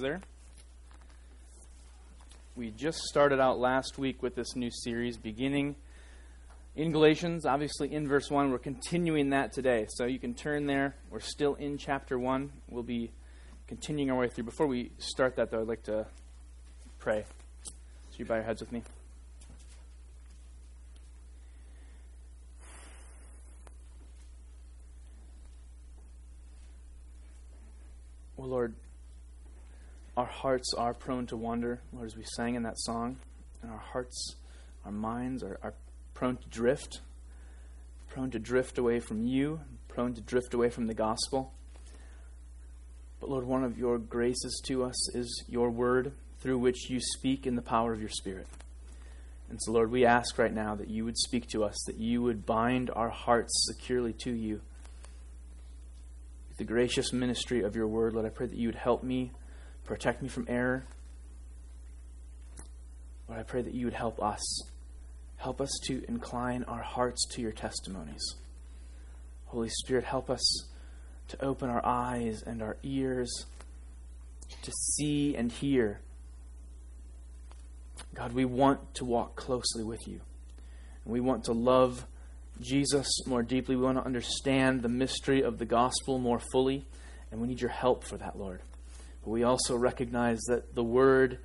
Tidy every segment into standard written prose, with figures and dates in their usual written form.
there. We just started out last week with this new series, beginning in Galatians, obviously in verse 1. We're continuing that today, so you can turn there. We're still in chapter 1. We'll be continuing our way through. Before we start that, though, I'd like to pray. So you bow your heads with me. Oh, Lord, our hearts are prone to wander, Lord, as we sang in that song. And our hearts, our minds are prone to drift away from you, prone to drift away from the gospel. But, Lord, one of your graces to us is your word, through which you speak in the power of your Spirit. And so, Lord, we ask right now that you would speak to us, that you would bind our hearts securely to you. The gracious ministry of your word, Lord, I pray that you would help me, protect me from error. Lord, I pray that you would help us. Help us to incline our hearts to your testimonies. Holy Spirit, help us to open our eyes and our ears to see and hear. God, we want to walk closely with you. And we want to love Jesus more deeply. We want to understand the mystery of the gospel more fully, and we need your help for that, Lord. But we also recognize that the word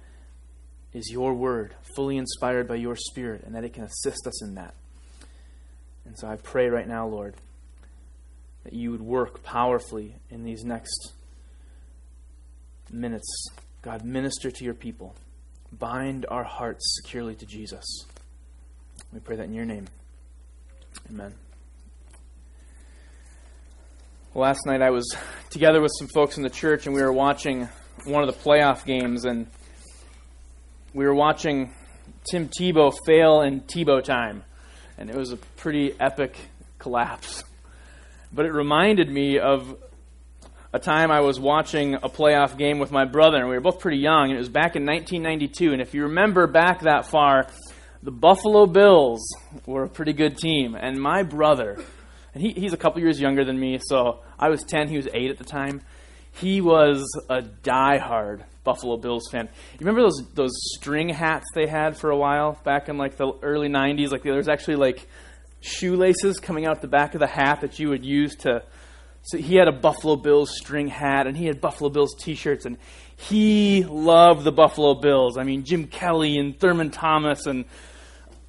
is your word, fully inspired by your Spirit, and that it can assist us in that. And so I pray right now, Lord, that you would work powerfully in these next minutes. God, minister to your people. Bind our hearts securely to Jesus. We pray that in your name. Amen. Well, last night I was together with some folks in the church, and we were watching one of the playoff games, and we were watching Tim Tebow fail in Tebow time, and it was a pretty epic collapse. But it reminded me of a time I was watching a playoff game with my brother, and we were both pretty young, and it was back in 1992, and if you remember back that far, the Buffalo Bills were a pretty good team, and my brother, and he's a couple years younger than me, so I was 10, he was 8 at the time. He was a diehard Buffalo Bills fan. You remember those string hats they had for a while back in like the early 90s? Like there was actually like shoelaces coming out the back of the hat that you would use to. So he had a Buffalo Bills string hat, and he had Buffalo Bills t-shirts, and he loved the Buffalo Bills. I mean, Jim Kelly and Thurman Thomas and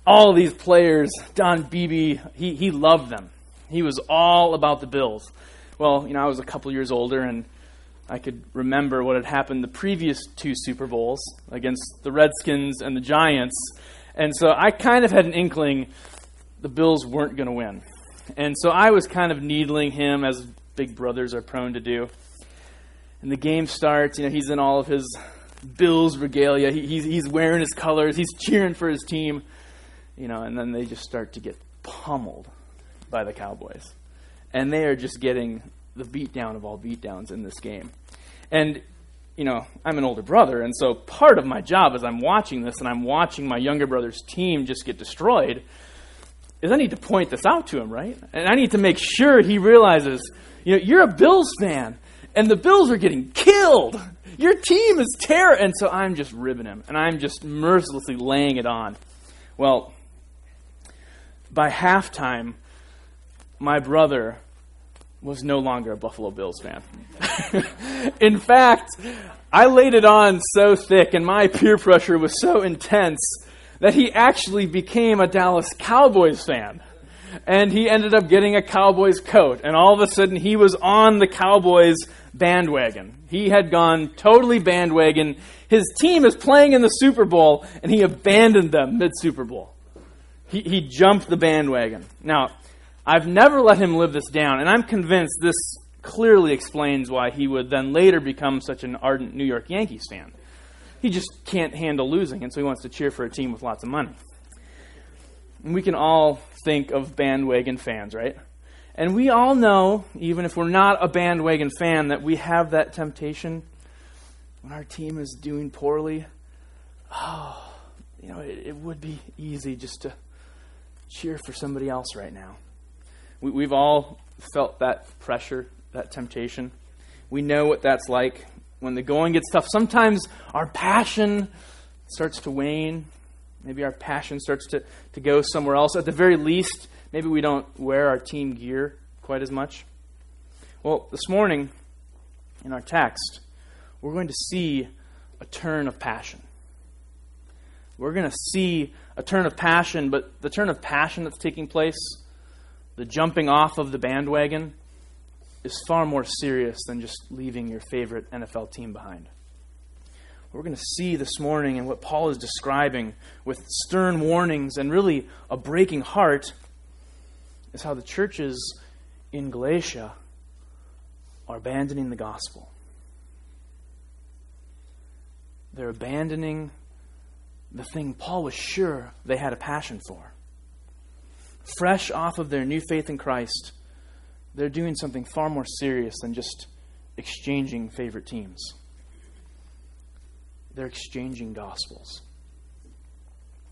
all these players, Don Beebe, he loved them. He was all about the Bills. Well, you know, I was a couple years older, and I could remember what had happened the previous two Super Bowls against the Redskins and the Giants. And so I kind of had an inkling the Bills weren't going to win. And so I was kind of needling him, as big brothers are prone to do. And the game starts, you know, he's in all of his Bills regalia. He's wearing his colors. He's cheering for his team. You know, and then they just start to get pummeled by the Cowboys. And they are just getting the beatdown of all beatdowns in this game. And, you know, I'm an older brother, and so part of my job as I'm watching this and I'm watching my younger brother's team just get destroyed is I need to point this out to him, right? And I need to make sure he realizes, you know, you're a Bills fan, and the Bills are getting killed. Your team is terror. And so I'm just ribbing him, and I'm just mercilessly laying it on. Well, by halftime, my brother was no longer a Buffalo Bills fan. In fact, I laid it on so thick and my peer pressure was so intense that he actually became a Dallas Cowboys fan. And he ended up getting a Cowboys coat. And all of a sudden, he was on the Cowboys bandwagon. He had gone totally bandwagon. His team is playing in the Super Bowl, and he abandoned them mid-Super Bowl. He jumped the bandwagon. Now, I've never let him live this down, and I'm convinced this clearly explains why he would then later become such an ardent New York Yankees fan. He just can't handle losing, and so he wants to cheer for a team with lots of money. And we can all think of bandwagon fans, right? And we all know, even if we're not a bandwagon fan, that we have that temptation when our team is doing poorly. Oh, you know, it would be easy just to cheer for somebody else right now. We've all felt that pressure, that temptation. We know what that's like. when the going gets tough, sometimes our passion starts to wane. Maybe our passion starts to go somewhere else. At the very least, maybe we don't wear our team gear quite as much. Well, this morning, in our text, we're going to see a turn of passion. We're going to see a turn of passion, but the turn of passion that's taking place, the jumping off of the bandwagon, is far more serious than just leaving your favorite NFL team behind. We're going to see this morning in what Paul is describing with stern warnings and really a breaking heart is how the churches in Galatia are abandoning the gospel. They're abandoning the thing Paul was sure they had a passion for. Fresh off of their new faith in Christ, they're doing something far more serious than just exchanging favorite teams. They're exchanging gospels.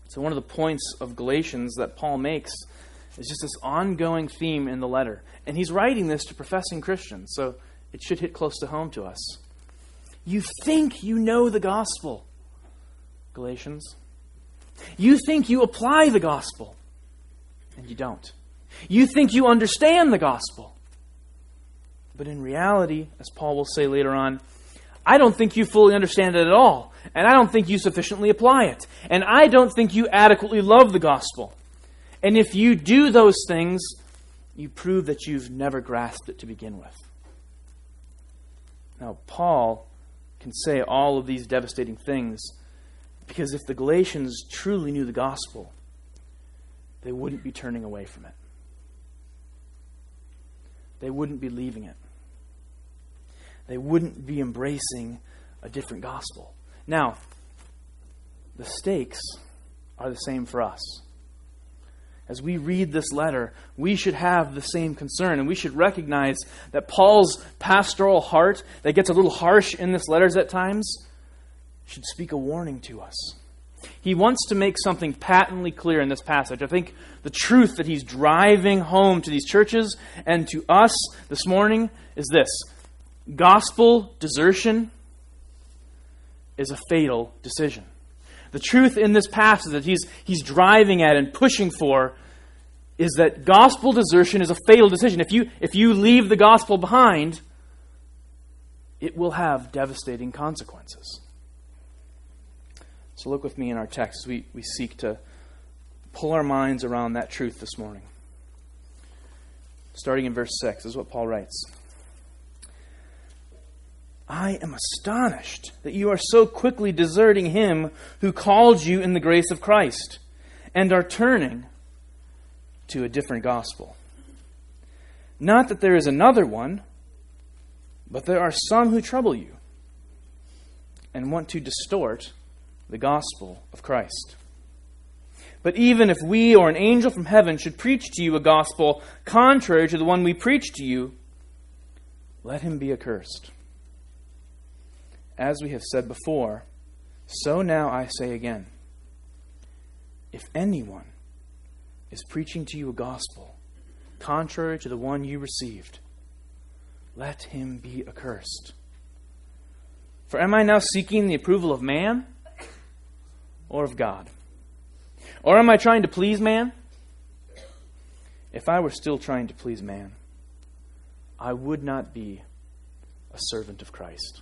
So one of the points of Galatians that Paul makes is just this ongoing theme in the letter. And he's writing this to professing Christians, so it should hit close to home to us. You think you know the gospel, Galatians. You think you apply the gospel, and you don't. You think you understand the gospel. But in reality, as Paul will say later on, I don't think you fully understand it at all. And I don't think you sufficiently apply it. And I don't think you adequately love the gospel. And if you do those things, you prove that you've never grasped it to begin with. Now, Paul can say all of these devastating things because if the Galatians truly knew the gospel, they wouldn't be turning away from it. They wouldn't be leaving it. They wouldn't be embracing a different gospel. Now, the stakes are the same for us. As we read this letter, we should have the same concern, and we should recognize that Paul's pastoral heart, that gets a little harsh in this letter at times, should speak a warning to us. He wants to make something patently clear in this passage. I think the truth that he's driving home to these churches and to us this morning is this. Gospel desertion is a fatal decision. The truth in this passage that he's driving at and pushing for is that gospel desertion is a fatal decision. If you leave the gospel behind, it will have devastating consequences. So look with me in our text as we seek to pull our minds around that truth this morning. Starting in verse 6, this is what Paul writes. I am astonished that you are so quickly deserting him who called you in the grace of Christ and are turning to a different gospel. Not that there is another one, but there are some who trouble you and want to distort the gospel of Christ. But even if we or an angel from heaven should preach to you a gospel contrary to the one we preach to you, let him be accursed. As we have said before, so now I say again, if anyone is preaching to you a gospel contrary to the one you received, let him be accursed. For am I now seeking the approval of man or of God? Or am I trying to please man? If I were still trying to please man, I would not be a servant of Christ.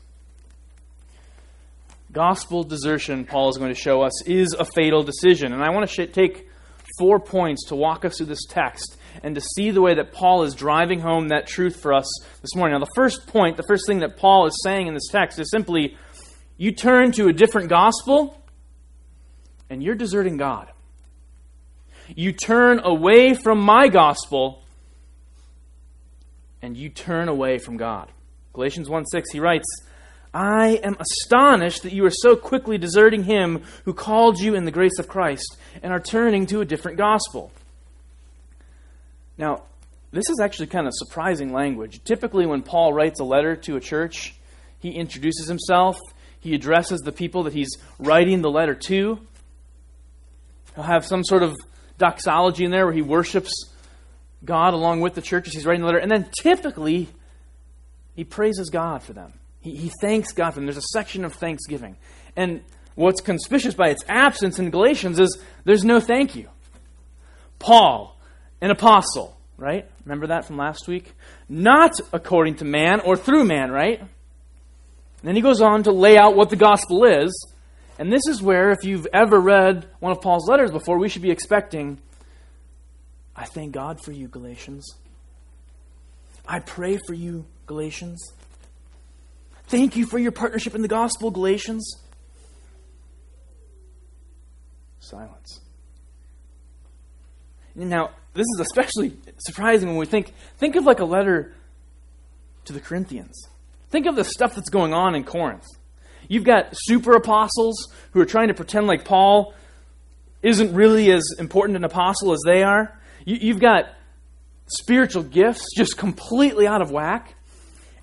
Gospel desertion, Paul is going to show us, is a fatal decision. And I want to take 4 points to walk us through this text and to see the way that Paul is driving home that truth for us this morning. Now, the first point, the first thing that Paul is saying in this text is simply, you turn to a different gospel and you're deserting God. You turn away from my gospel and you turn away from God. Galatians 1:6, he writes, I am astonished that you are so quickly deserting him who called you in the grace of Christ and are turning to a different gospel. Now, this is actually kind of surprising language. Typically, when Paul writes a letter to a church, he introduces himself, he addresses the people that he's writing the letter to. He'll have some sort of doxology in there where he worships God along with the church as he's writing the letter. And then typically, he praises God for them. He thanks God for them. There's a section of thanksgiving. And what's conspicuous by its absence in Galatians is there's no thank you. Paul, an apostle, right? Remember that from last week? Not according to man or through man, right? And then he goes on to lay out what the gospel is. And this is where, if you've ever read one of Paul's letters before, we should be expecting, I thank God for you, Galatians. I pray for you, Galatians. Thank you for your partnership in the gospel, Galatians. Silence. Now, this is especially surprising when we think of like a letter to the Corinthians. Think of the stuff that's going on in Corinth. You've got super apostles who are trying to pretend like Paul isn't really as important an apostle as they are. You've got spiritual gifts just completely out of whack.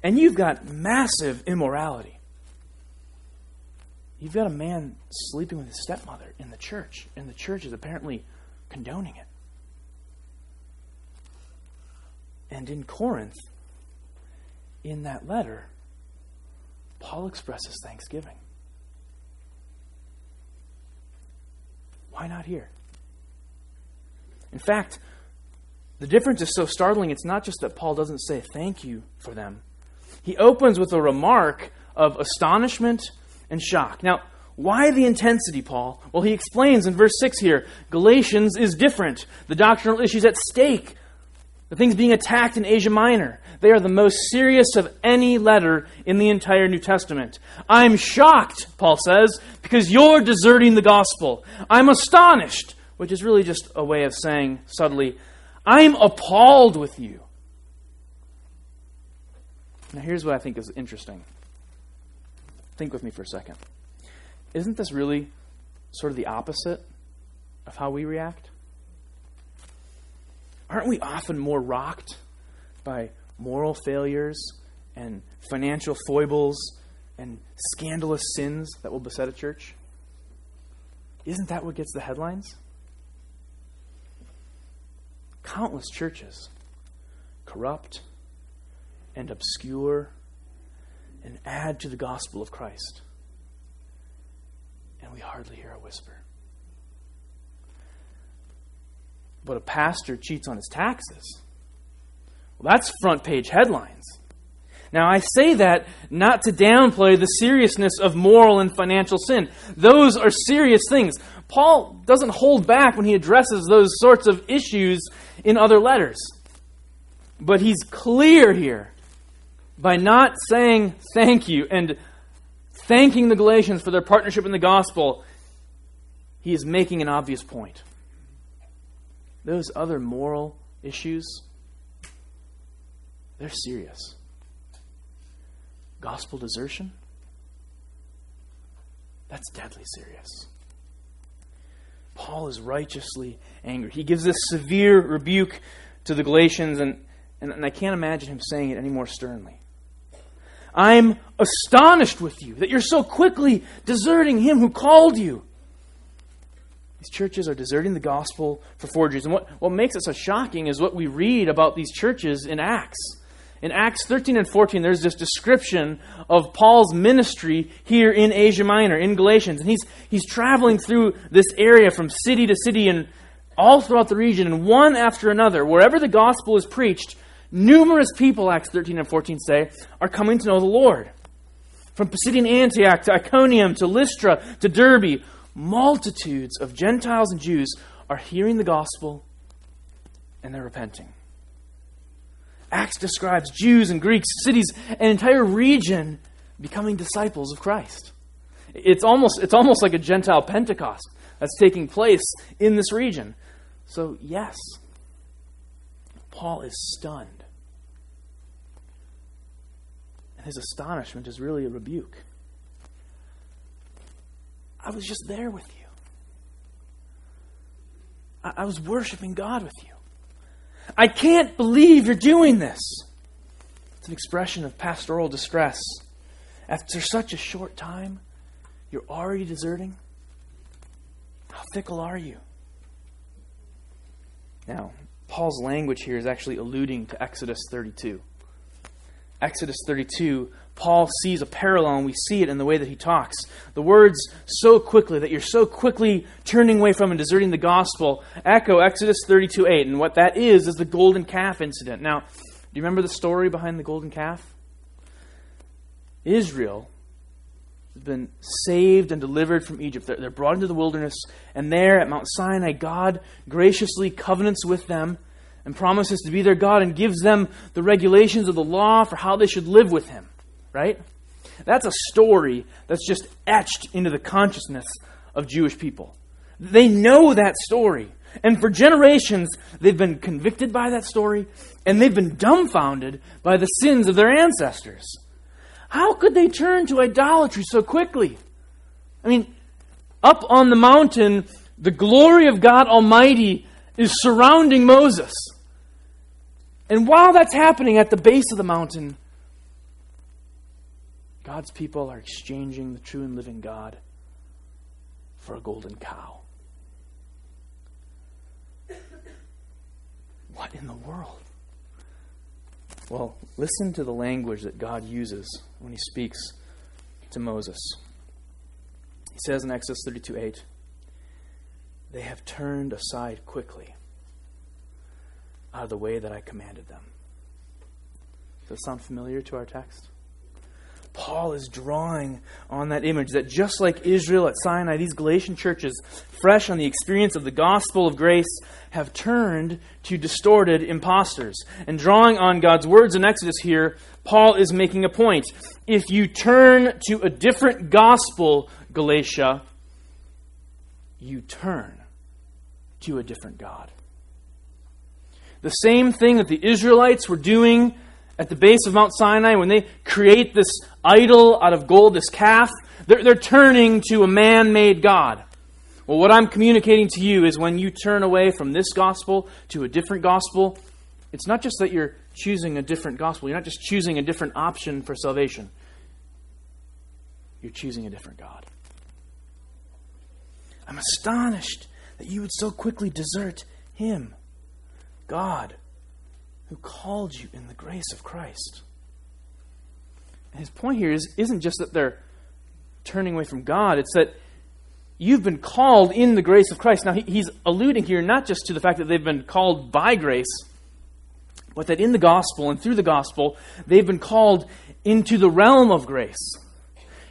And you've got massive immorality. You've got a man sleeping with his stepmother in the church, and the church is apparently condoning it. And in Corinth, in that letter, Paul expresses thanksgiving. Why not here? In fact, the difference is so startling, it's not just that Paul doesn't say thank you for them. He opens with a remark of astonishment and shock. Now, why the intensity, Paul? Well, he explains in verse 6 here, Galatians is different. The doctrinal issues at stake, the things being attacked in Asia Minor, they are the most serious of any letter in the entire New Testament. I'm shocked, Paul says, because you're deserting the gospel. I'm astonished, which is really just a way of saying subtly, I'm appalled with you. Now, here's what I think is interesting. Think with me for a second. Isn't this really sort of the opposite of how we react? Aren't we often more rocked by moral failures and financial foibles and scandalous sins that will beset a church? Isn't that what gets the headlines? Countless churches, corrupt and obscure, and add to the gospel of Christ. And we hardly hear a whisper. But a pastor cheats on his taxes. Well, that's front page headlines. Now, I say that not to downplay the seriousness of moral and financial sin. Those are serious things. Paul doesn't hold back when he addresses those sorts of issues in other letters. But he's clear here by not saying thank you and thanking the Galatians for their partnership in the gospel. He is making an obvious point. Those other moral issues, they're serious. Gospel desertion, that's deadly serious. Paul is righteously angry. He gives this severe rebuke to the Galatians, and I can't imagine him saying it any more sternly. I'm astonished with you that you're so quickly deserting him who called you. These churches are deserting the gospel for forgeries. And what makes it so shocking is what we read about these churches in Acts. In Acts 13 and 14, there's this description of Paul's ministry here in Asia Minor, in Galatians. And he's traveling through this area from city to city and all throughout the region, and one after another. Wherever the gospel is preached, numerous people, Acts 13 and 14 say, are coming to know the Lord. From Pisidian Antioch to Iconium to Lystra to Derbe, multitudes of Gentiles and Jews are hearing the gospel and they're repenting. Acts describes Jews and Greeks, cities, an entire region becoming disciples of Christ. It's almost like a Gentile Pentecost that's taking place in this region. So, yes, Paul is stunned. And his astonishment is really a rebuke. I was just there with you. I was worshiping God with you. I can't believe you're doing this. It's an expression of pastoral distress. After such a short time, you're already deserting? How fickle are you? Now, Paul's language here is actually alluding to Exodus 32. Exodus 32, Paul sees a parallel, and we see it in the way that he talks. The words "so quickly," that you're so quickly turning away from and deserting the gospel, echo Exodus 32:8. And what that is the golden calf incident. Now, do you remember the story behind the golden calf? Israel has been saved and delivered from Egypt. They're brought into the wilderness, and there at Mount Sinai, God graciously covenants with them and promises to be their God and gives them the regulations of the law for how they should live with Him. Right? That's a story that's just etched into the consciousness of Jewish people. They know that story. And for generations, they've been convicted by that story, and they've been dumbfounded by the sins of their ancestors. How could they turn to idolatry so quickly? I mean, up on the mountain, the glory of God Almighty is surrounding Moses. And while that's happening at the base of the mountain, God's people are exchanging the true and living God for a golden cow. What in the world? Well, listen to the language that God uses when He speaks to Moses. He says in Exodus 32:8, "They have turned aside quickly out of the way that I commanded them." Does that sound familiar to our text? Paul is drawing on that image that just like Israel at Sinai, these Galatian churches, fresh on the experience of the gospel of grace, have turned to distorted imposters. And drawing on God's words in Exodus here, Paul is making a point. If you turn to a different gospel, Galatia, you turn to a different God. The same thing that the Israelites were doing at the base of Mount Sinai, when they create this idol out of gold, this calf, they're turning to a man-made God. Well, what I'm communicating to you is when you turn away from this gospel to a different gospel, it's not just that you're choosing a different gospel. You're not just choosing a different option for salvation. You're choosing a different God. I'm astonished that you would so quickly desert Him, God, who called you in the grace of Christ. And his point here isn't just that they're turning away from God, it's that you've been called in the grace of Christ. Now, he's alluding here not just to the fact that they've been called by grace, but that in the gospel and through the gospel, they've been called into the realm of grace.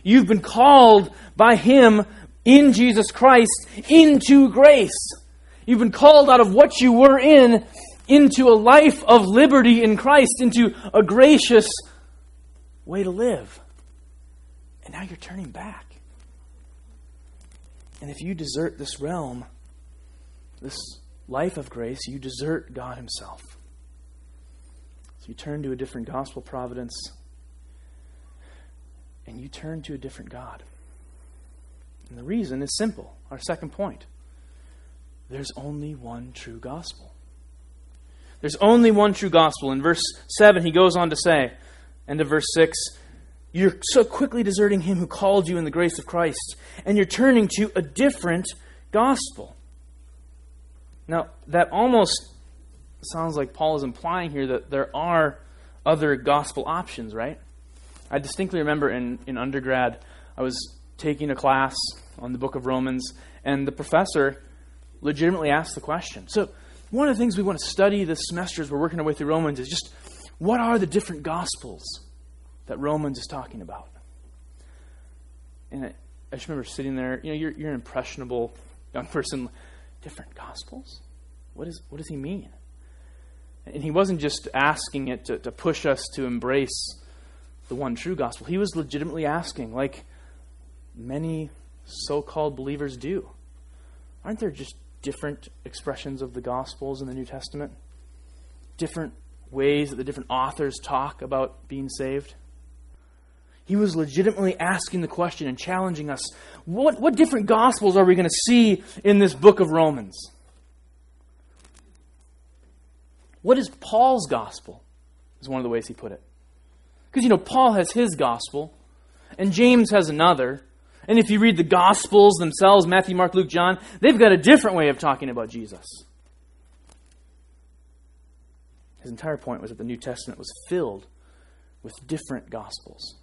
You've been called by Him in Jesus Christ into grace. You've been called out of what you were in into a life of liberty in Christ, into a gracious way to live. And now you're turning back. And if you desert this realm, this life of grace, you desert God Himself. So you turn to a different gospel providence, and you turn to a different God. And the reason is simple. Our second point. There's only one true gospel. There's only one true gospel. In verse 7, he goes on to say, and to verse 6, you're so quickly deserting Him who called you in the grace of Christ, and you're turning to a different gospel. Now, that almost sounds like Paul is implying here that there are other gospel options, right? I distinctly remember in undergrad, I was taking a class on the book of Romans, and the professor legitimately asked the question. So, one of the things we want to study this semester as we're working our way through Romans is just what are the different gospels that Romans is talking about? And I just remember sitting there, you're an impressionable young person. Different gospels? What does he mean? And he wasn't just asking it to push us to embrace the one true gospel. He was legitimately asking, like many so-called believers do. Aren't there just different expressions of the Gospels in the New Testament? Different ways that the different authors talk about being saved? He was legitimately asking the question and challenging us, what different Gospels are we going to see in this book of Romans? What is Paul's Gospel? Is one of the ways he put it. Because, Paul has his Gospel, and James has another. And if you read the Gospels themselves, Matthew, Mark, Luke, John, they've got a different way of talking about Jesus. His entire point was that the New Testament was filled with different Gospels.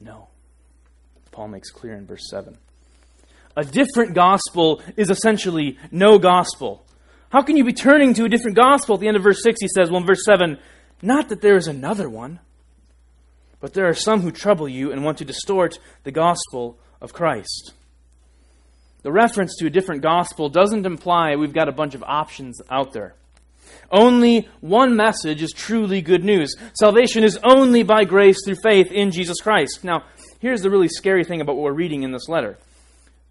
No. Paul makes clear in verse 7. A different gospel is essentially no gospel. How can you be turning to a different gospel? At the end of verse 6, he says, well, in verse 7, not that there is another one, but there are some who trouble you and want to distort the gospel of Christ. The reference to a different gospel doesn't imply we've got a bunch of options out there. Only one message is truly good news. Salvation is only by grace through faith in Jesus Christ. Now, here's the really scary thing about what we're reading in this letter.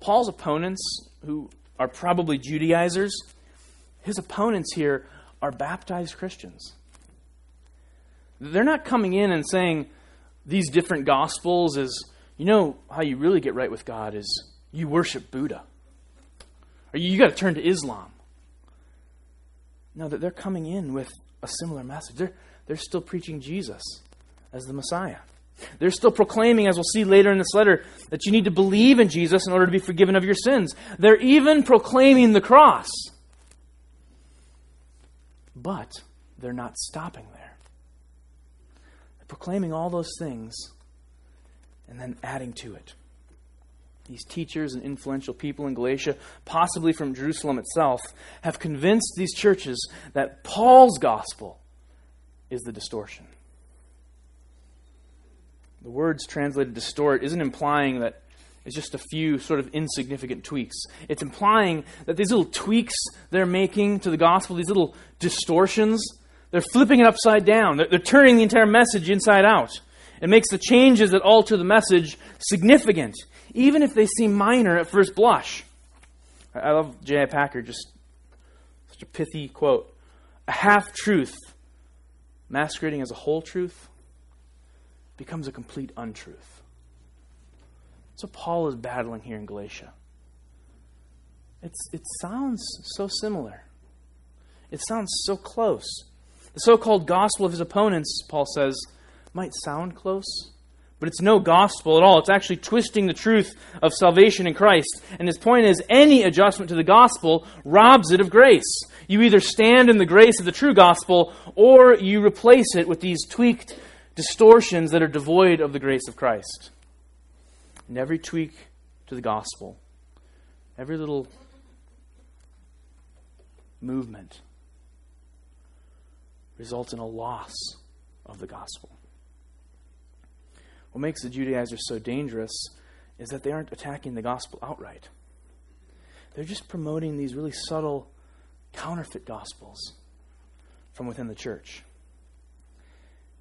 Paul's opponents, who are probably Judaizers, his opponents here are baptized Christians. They're not coming in and saying these different gospels is, you know, how you really get right with God is you worship Buddha. Or you got to turn to Islam. No, they're coming in with a similar message. They're still preaching Jesus as the Messiah. They're still proclaiming, as we'll see later in this letter, that you need to believe in Jesus in order to be forgiven of your sins. They're even proclaiming the cross. But they're not stopping there. They're proclaiming all those things and then adding to it. These teachers and influential people in Galatia, possibly from Jerusalem itself, have convinced these churches that Paul's gospel is the distortion. The words translated distort isn't implying that it's just a few sort of insignificant tweaks. It's implying that these little tweaks they're making to the gospel, these little distortions, they're flipping it upside down. They're turning the entire message inside out. It makes the changes that alter the message significant, even if they seem minor at first blush. I love J.I. Packer, just such a pithy quote. A half-truth masquerading as a whole truth becomes a complete untruth. So Paul is battling here in Galatia. It sounds so similar. It sounds so close. The so-called gospel of his opponents, Paul says, might sound close, but it's no gospel at all. It's actually twisting the truth of salvation in Christ. And his point is, any adjustment to the gospel robs it of grace. You either stand in the grace of the true gospel, or you replace it with these tweaked distortions that are devoid of the grace of Christ. And every tweak to the gospel, every little movement, results in a loss of the gospel. What makes the Judaizers so dangerous is that they aren't attacking the gospel outright. They're just promoting these really subtle counterfeit gospels from within the church.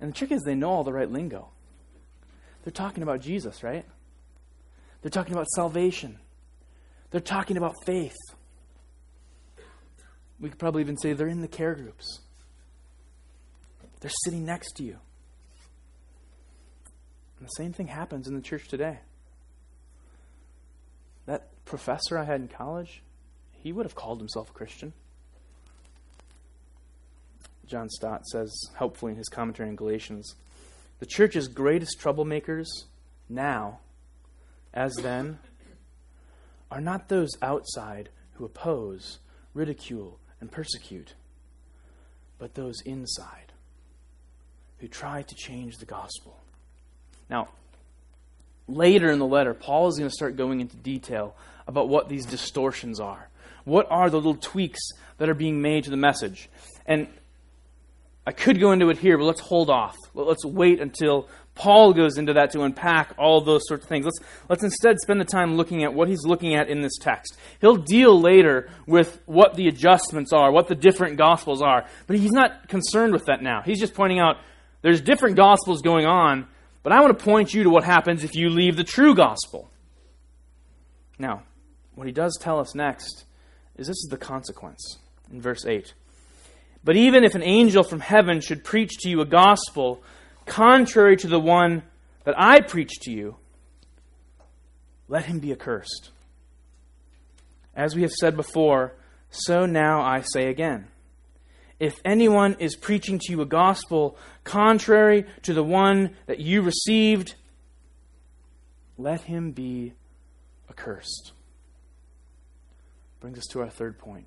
And the trick is they know all the right lingo. They're talking about Jesus, right? They're talking about salvation. They're talking about faith. We could probably even say they're in the care groups. They're sitting next to you. And the same thing happens in the church today. That professor I had in college, he would have called himself a Christian. John Stott says, helpfully in his commentary on Galatians, the church's greatest troublemakers now, as then, are not those outside who oppose, ridicule, and persecute, but those inside who try to change the gospel. Now, later in the letter, Paul is going to start going into detail about what these distortions are. What are the little tweaks that are being made to the message? And I could go into it here, but let's hold off. Let's wait until Paul goes into that to unpack all those sorts of things. Let's instead spend the time looking at what he's looking at in this text. He'll deal later with what the adjustments are, what the different gospels are, but he's not concerned with that now. He's just pointing out there's different gospels going on, but I want to point you to what happens if you leave the true gospel. Now, what he does tell us next is this is the consequence in verse 8. But even if an angel from heaven should preach to you a gospel contrary to the one that I preach to you, let him be accursed. As we have said before, so now I say again. If anyone is preaching to you a gospel contrary to the one that you received, let him be accursed. Brings us to our third point.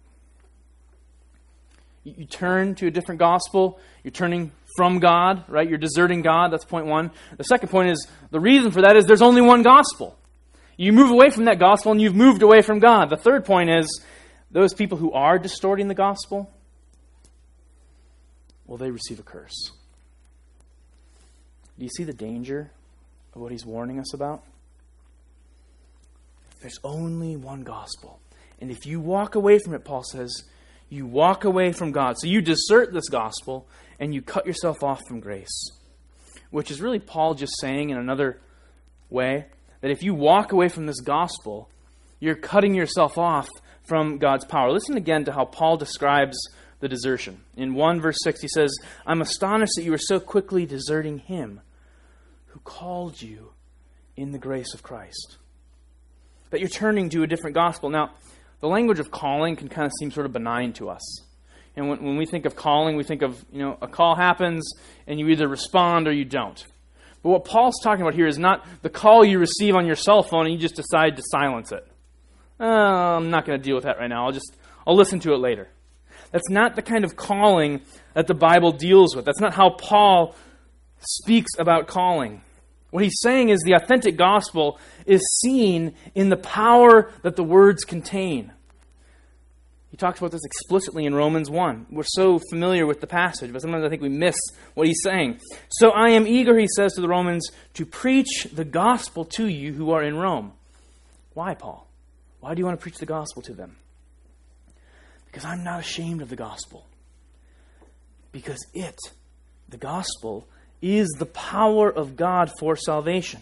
You turn to a different gospel. You're turning from God, right? You're deserting God. That's point one. The second point is the reason for that is there's only one gospel. You move away from that gospel and you've moved away from God. The third point is those people who are distorting the gospel, well, they receive a curse. Do you see the danger of what he's warning us about? There's only one gospel. And if you walk away from it, Paul says, you walk away from God. So you desert this gospel and you cut yourself off from grace, which is really Paul just saying in another way that if you walk away from this gospel, you're cutting yourself off from God's power. Listen again to how Paul describes the desertion. In 1 verse 6, he says, I'm astonished that you are so quickly deserting him who called you in the grace of Christ. That you're turning to a different gospel. Now, the language of calling can kind of seem sort of benign to us. And when we think of calling, we think of, you know, a call happens and you either respond or you don't. But what Paul's talking about here is not the call you receive on your cell phone and you just decide to silence it. I'm not going to deal with that right now. I'll listen to it later. That's not the kind of calling that the Bible deals with. That's not how Paul speaks about calling. What he's saying is the authentic gospel is seen in the power that the words contain. He talks about this explicitly in Romans 1. We're so familiar with the passage, but sometimes I think we miss what he's saying. So I am eager, he says to the Romans, to preach the gospel to you who are in Rome. Why, Paul? Why do you want to preach the gospel to them? Because I'm not ashamed of the gospel. Because the gospel, is the power of God for salvation.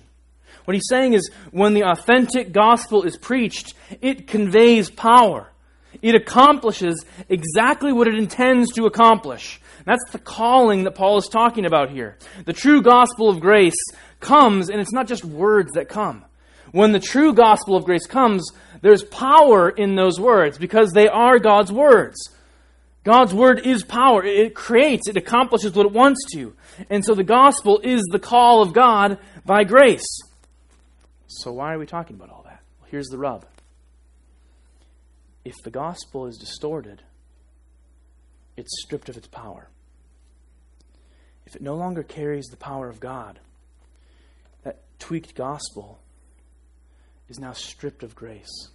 What he's saying is when the authentic gospel is preached, it conveys power. It accomplishes exactly what it intends to accomplish. That's the calling that Paul is talking about here. The true gospel of grace comes, and it's not just words that come. When the true gospel of grace comes, there's power in those words because they are God's words. God's word is power. It creates, it accomplishes what it wants to. And so the gospel is the call of God by grace. So why are we talking about all that? Well, here's the rub. If the gospel is distorted, it's stripped of its power. If it no longer carries the power of God, that tweaked gospel is now stripped of grace.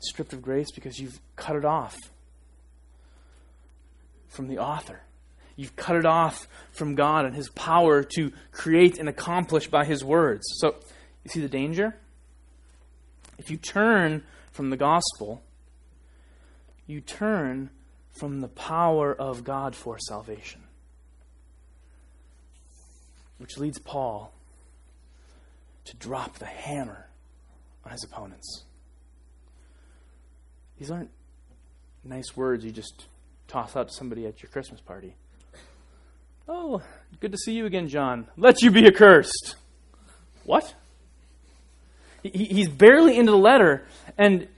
Stripped of grace because you've cut it off from the author. You've cut it off from God and his power to create and accomplish by his words. So, you see the danger? If you turn from the gospel, you turn from the power of God for salvation. Which leads Paul to drop the hammer on his opponents. These aren't nice words you just toss out to somebody at your Christmas party. Oh, good to see you again, John. Let you be accursed. What? He's barely into the letter, and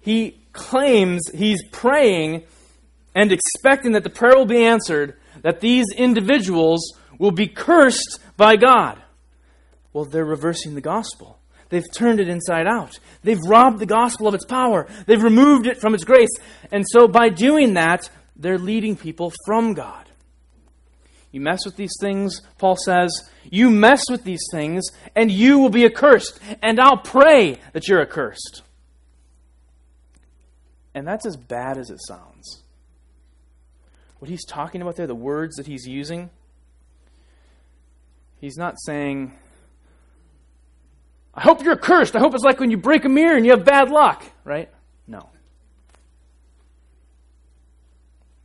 he claims he's praying and expecting that the prayer will be answered, that these individuals will be cursed by God. Well, they're reversing the gospel. They've turned it inside out. They've robbed the gospel of its power. They've removed it from its grace. And so by doing that, they're leading people from God. You mess with these things, Paul says, you mess with these things and you will be accursed. And I'll pray that you're accursed. And that's as bad as it sounds. What he's talking about there, the words that he's using, he's not saying, I hope you're cursed. I hope it's like when you break a mirror and you have bad luck, right? No.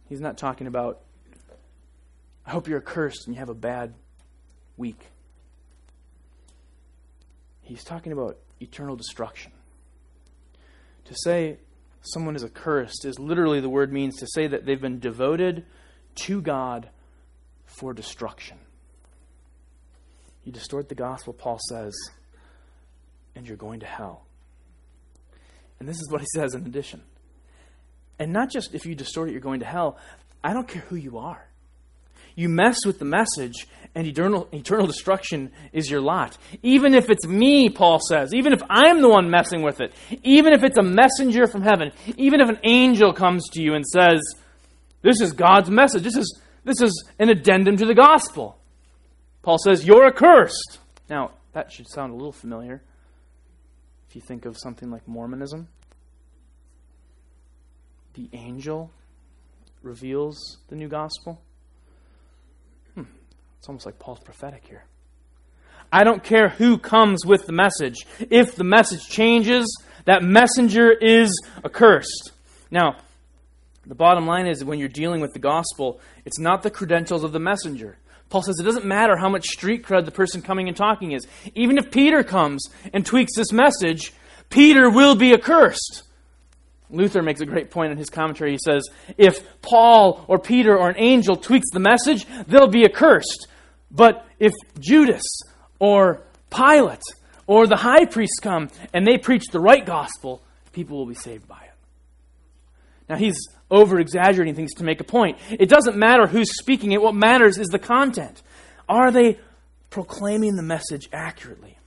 He's not talking about, I hope you're cursed and you have a bad week. He's talking about eternal destruction. To say someone is accursed is literally the word means to say that they've been devoted to God for destruction. You distort the gospel, Paul says, and you're going to hell. And this is what he says in addition. And not just if you distort it, you're going to hell. I don't care who you are. You mess with the message, and eternal destruction is your lot. Even if it's me, Paul says, even if I'm the one messing with it, even if it's a messenger from heaven, even if an angel comes to you and says, this is God's message, this is an addendum to the gospel. Paul says, you're accursed. Now, that should sound a little familiar if you think of something like Mormonism. The angel reveals the new gospel. It's almost like Paul's prophetic here. I don't care who comes with the message. If the message changes, that messenger is accursed. Now, the bottom line is when you're dealing with the gospel, it's not the credentials of the messenger. Paul says it doesn't matter how much street cred the person coming and talking is. Even if Peter comes and tweaks this message, Peter will be accursed. Luther makes a great point in his commentary. He says, if Paul or Peter or an angel tweaks the message, they'll be accursed. But if Judas or Pilate or the high priest come and they preach the right gospel, people will be saved by it. Now, he's over-exaggerating things to make a point. It doesn't matter who's speaking it. What matters is the content. Are they proclaiming the message accurately?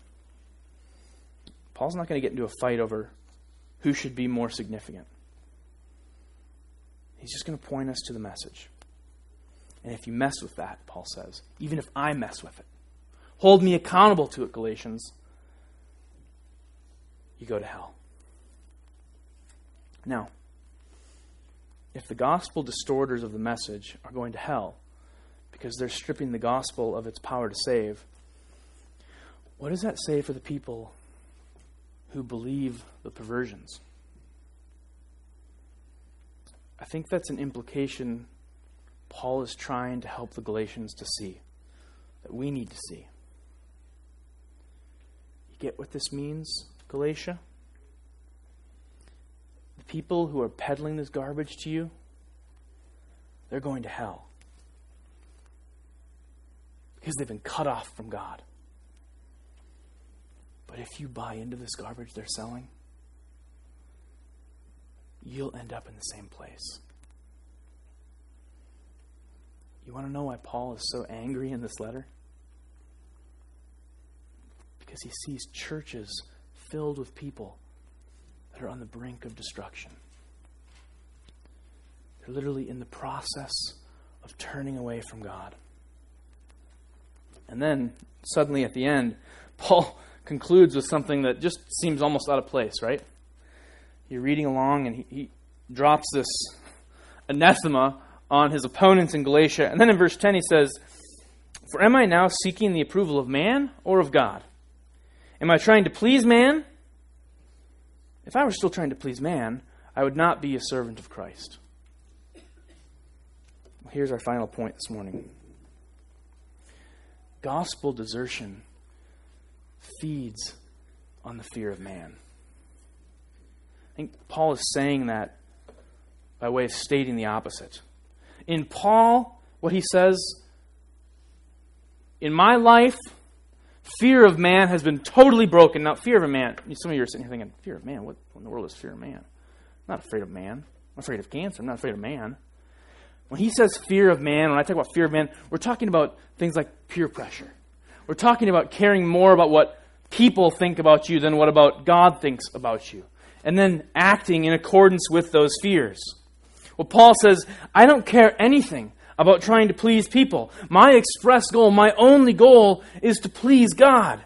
Paul's not going to get into a fight over who should be more significant. He's just going to point us to the message. And if you mess with that, Paul says, even if I mess with it, hold me accountable to it, Galatians, you go to hell. Now, if the gospel distorters of the message are going to hell because they're stripping the gospel of its power to save, what does that say for the people who believe the perversions? I think that's an implication Paul is trying to help the Galatians to see, that we need to see. You get what this means, Galatia? The people who are peddling this garbage to you, they're going to hell. Because they've been cut off from God. But if you buy into this garbage they're selling, you'll end up in the same place. You want to know why Paul is so angry in this letter? Because he sees churches filled with people that are on the brink of destruction. They're literally in the process of turning away from God. And then, suddenly at the end, Paul concludes with something that just seems almost out of place, right? You're reading along and he drops this anathema on his opponents in Galatia. And then in verse 10 he says, "For am I now seeking the approval of man or of God? Am I trying to please man? If I were still trying to please man, I would not be a servant of Christ." Well, here's our final point this morning. Gospel desertion feeds on the fear of man. I think Paul is saying that by way of stating the opposite. In Paul, what he says, in my life, fear of man has been totally broken. Now, fear of man, some of you are sitting here thinking, fear of man? What in the world is fear of man? I'm not afraid of man. I'm afraid of cancer. I'm not afraid of man. When he says fear of man, when I talk about fear of man, we're talking about things like peer pressure. We're talking about caring more about what people think about you than what about God thinks about you. And then acting in accordance with those fears. Well, Paul says, I don't care anything about trying to please people. My express goal, my only goal, is to please God.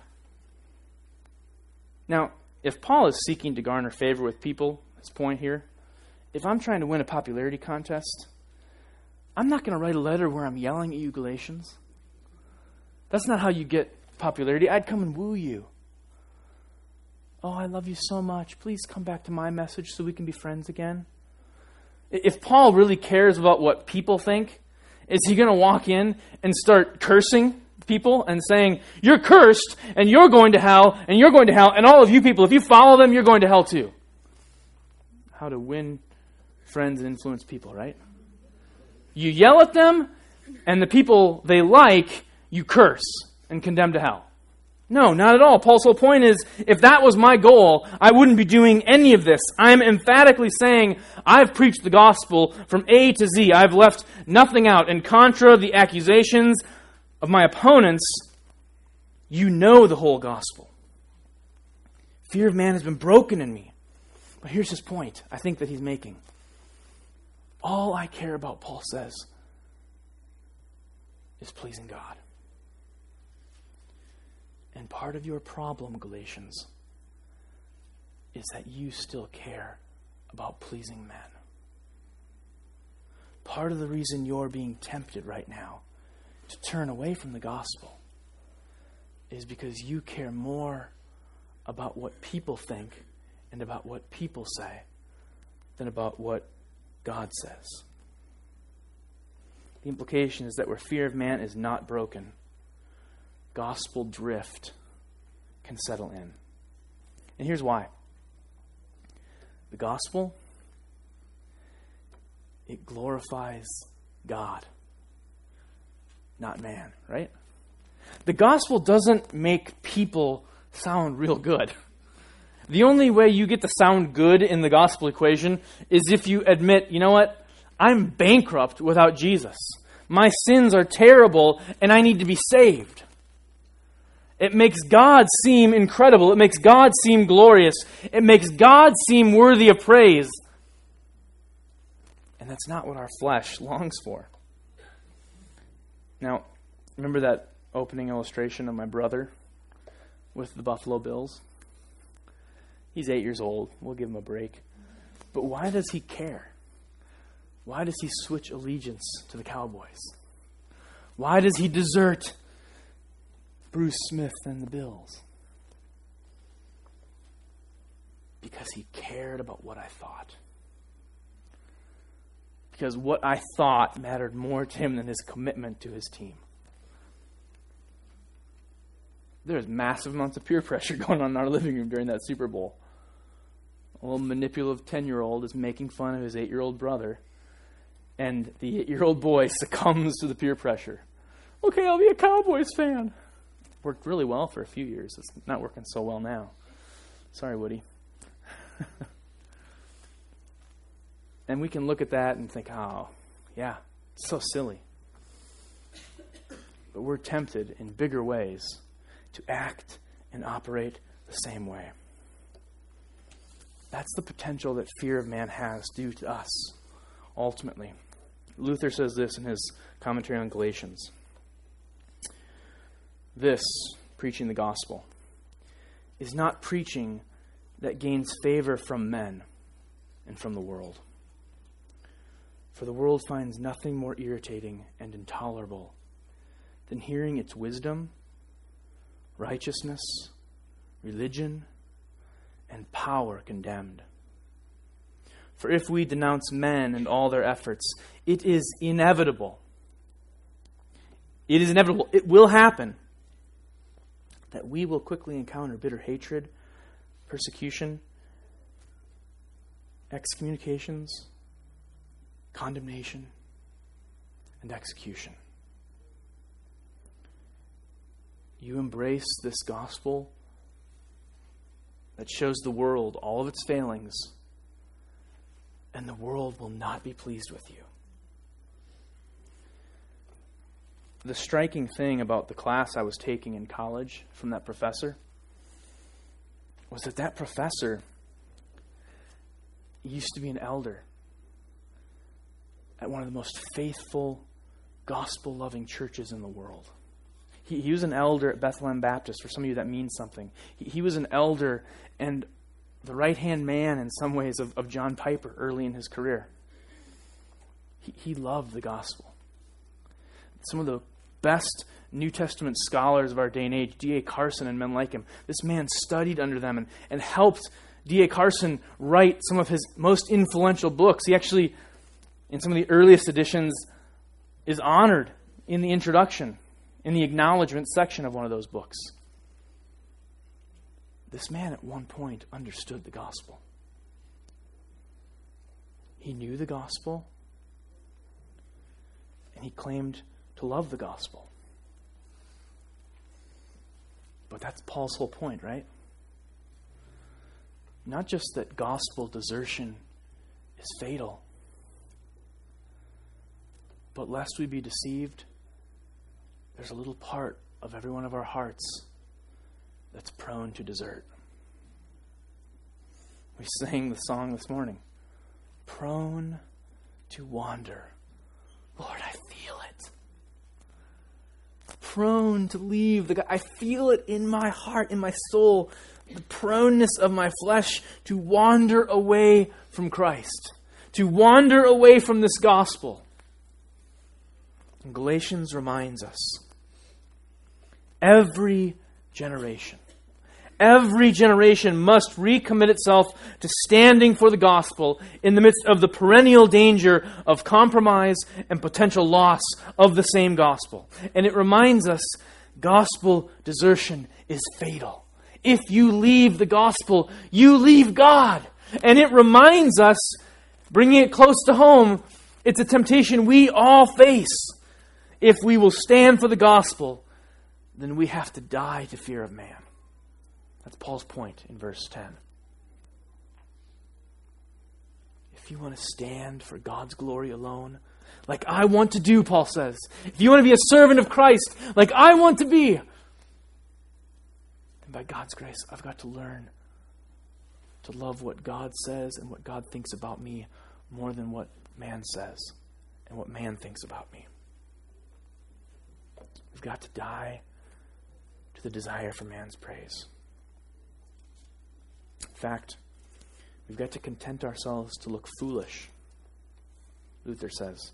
Now, if Paul is seeking to garner favor with people, his point here, if I'm trying to win a popularity contest, I'm not going to write a letter where I'm yelling at you, Galatians. That's not how you get popularity. I'd come and woo you. Oh, I love you so much. Please come back to my message so we can be friends again. If Paul really cares about what people think, is he going to walk in and start cursing people and saying, you're cursed and you're going to hell and you're going to hell and all of you people, if you follow them, you're going to hell too? How to win friends and influence people, right? You yell at them and the people they like, you curse and condemn to hell. No, not at all. Paul's whole point is, if that was my goal, I wouldn't be doing any of this. I'm emphatically saying, I've preached the gospel from A to Z. I've left nothing out. And contra the accusations of my opponents, you know the whole gospel. Fear of man has been broken in me. But here's his point, I think, that he's making. All I care about, Paul says, is pleasing God. And part of your problem, Galatians, is that you still care about pleasing men. Part of the reason you're being tempted right now to turn away from the gospel is because you care more about what people think and about what people say than about what God says. The implication is that where fear of man is not broken, gospel drift can settle in. And here's why. The gospel, it glorifies God, not man, right? The gospel doesn't make people sound real good. The only way you get to sound good in the gospel equation is if you admit, you know what? I'm bankrupt without Jesus. My sins are terrible and I need to be saved. It makes God seem incredible. It makes God seem glorious. It makes God seem worthy of praise. And that's not what our flesh longs for. Now, remember that opening illustration of my brother with the Buffalo Bills? He's 8 years old. We'll give him a break. But why does he care? Why does he switch allegiance to the Cowboys? Why does he desert Bruce Smith and the Bills? Because he cared about what I thought. Because what I thought mattered more to him than his commitment to his team. There's massive amounts of peer pressure going on in our living room during that Super Bowl. A little manipulative 10-year-old is making fun of his 8-year-old brother, and the 8-year-old boy succumbs to the peer pressure. Okay, I'll be a Cowboys fan. Worked really well for a few years. It's not working so well now. Sorry, Woody. And we can look at that and think, oh, yeah, it's so silly. But we're tempted in bigger ways to act and operate the same way. That's the potential that fear of man has due to us, ultimately. Luther says this in his commentary on Galatians. This, preaching the gospel, is not preaching that gains favor from men and from the world. For the world finds nothing more irritating and intolerable than hearing its wisdom, righteousness, religion, and power condemned. For if we denounce men and all their efforts, it is inevitable. It is inevitable. It will happen that we will quickly encounter bitter hatred, persecution, excommunications, condemnation, and execution. You embrace this gospel that shows the world all of its failings, and the world will not be pleased with you. The striking thing about the class I was taking in college from that professor was that that professor used to be an elder at one of the most faithful, gospel-loving churches in the world. He was an elder at Bethlehem Baptist. For some of you, that means something. He was an elder and the right-hand man, in some ways, of John Piper early in his career. He loved the gospel. Some of the best New Testament scholars of our day and age, D.A. Carson and men like him, this man studied under them and helped D.A. Carson write some of his most influential books. He actually, in some of the earliest editions, is honored in the introduction, in the acknowledgement section of one of those books. This man at one point understood the gospel. He knew the gospel, and he claimed to love the gospel. But that's Paul's whole point, right? Not just that gospel desertion is fatal, but lest we be deceived, there's a little part of every one of our hearts that's prone to desert. We sang the song this morning, prone to wander. Lord, I feel it. Prone to leave the God. I feel it in my heart, in my soul, the proneness of my flesh to wander away from Christ, to wander away from this gospel. And Galatians reminds us, every generation must recommit itself to standing for the gospel in the midst of the perennial danger of compromise and potential loss of the same gospel. And it reminds us, gospel desertion is fatal. If you leave the gospel, you leave God. And it reminds us, bringing it close to home, it's a temptation we all face. If we will stand for the gospel, then we have to die to fear of man. That's Paul's point in verse 10. If you want to stand for God's glory alone, like I want to do, Paul says, if you want to be a servant of Christ, like I want to be, then by God's grace, I've got to learn to love what God says and what God thinks about me more than what man says and what man thinks about me. We've got to die to the desire for man's praise. In fact, we've got to content ourselves to look foolish, Luther says.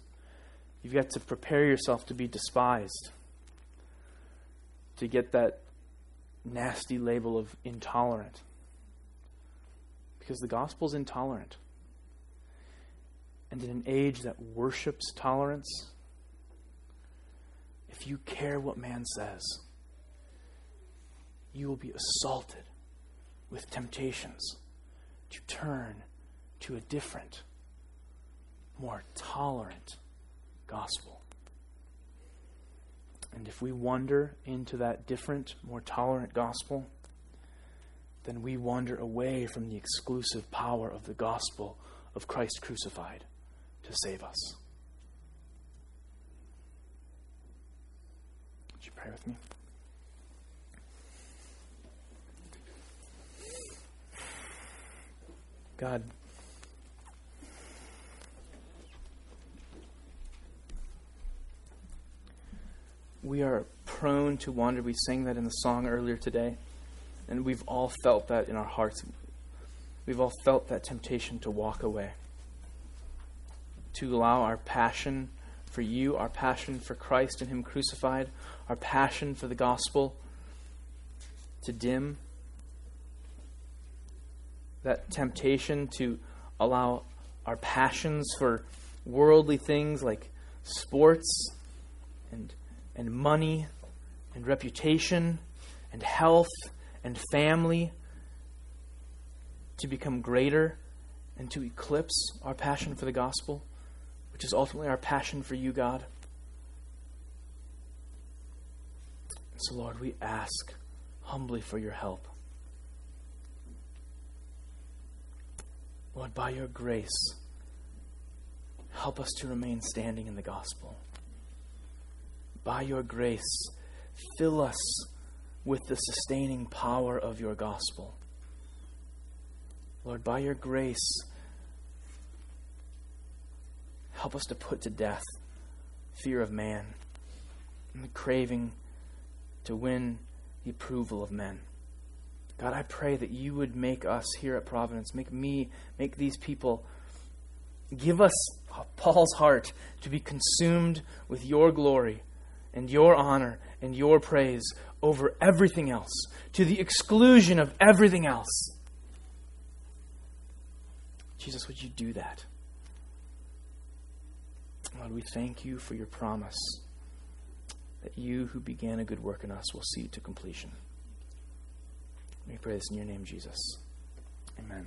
You've got to prepare yourself to be despised, to get that nasty label of intolerant. Because the gospel's intolerant. And in an age that worships tolerance, if you care what man says, you will be assaulted with temptations to turn to a different, more tolerant gospel. And if we wander into that different, more tolerant gospel, then we wander away from the exclusive power of the gospel of Christ crucified to save us. Would you pray with me? God, we are prone to wander. We sang that in the song earlier today, and we've all felt that in our hearts. We've all felt that temptation to walk away, to allow our passion for you, our passion for Christ and Him crucified, our passion for the gospel to dim. That temptation to allow our passions for worldly things like sports and money and reputation and health and family to become greater and to eclipse our passion for the gospel, which is ultimately our passion for you, God. And so, Lord, we ask humbly for your help. Lord, by your grace, help us to remain standing in the gospel. By your grace, fill us with the sustaining power of your gospel. Lord, by your grace, help us to put to death fear of man and the craving to win the approval of men. God, I pray that you would make us here at Providence, make me, make these people, give us Paul's heart to be consumed with your glory and your honor and your praise over everything else, to the exclusion of everything else. Jesus, would you do that? Lord, we thank you for your promise that you who began a good work in us will see it to completion. We pray this in your name, Jesus. Amen.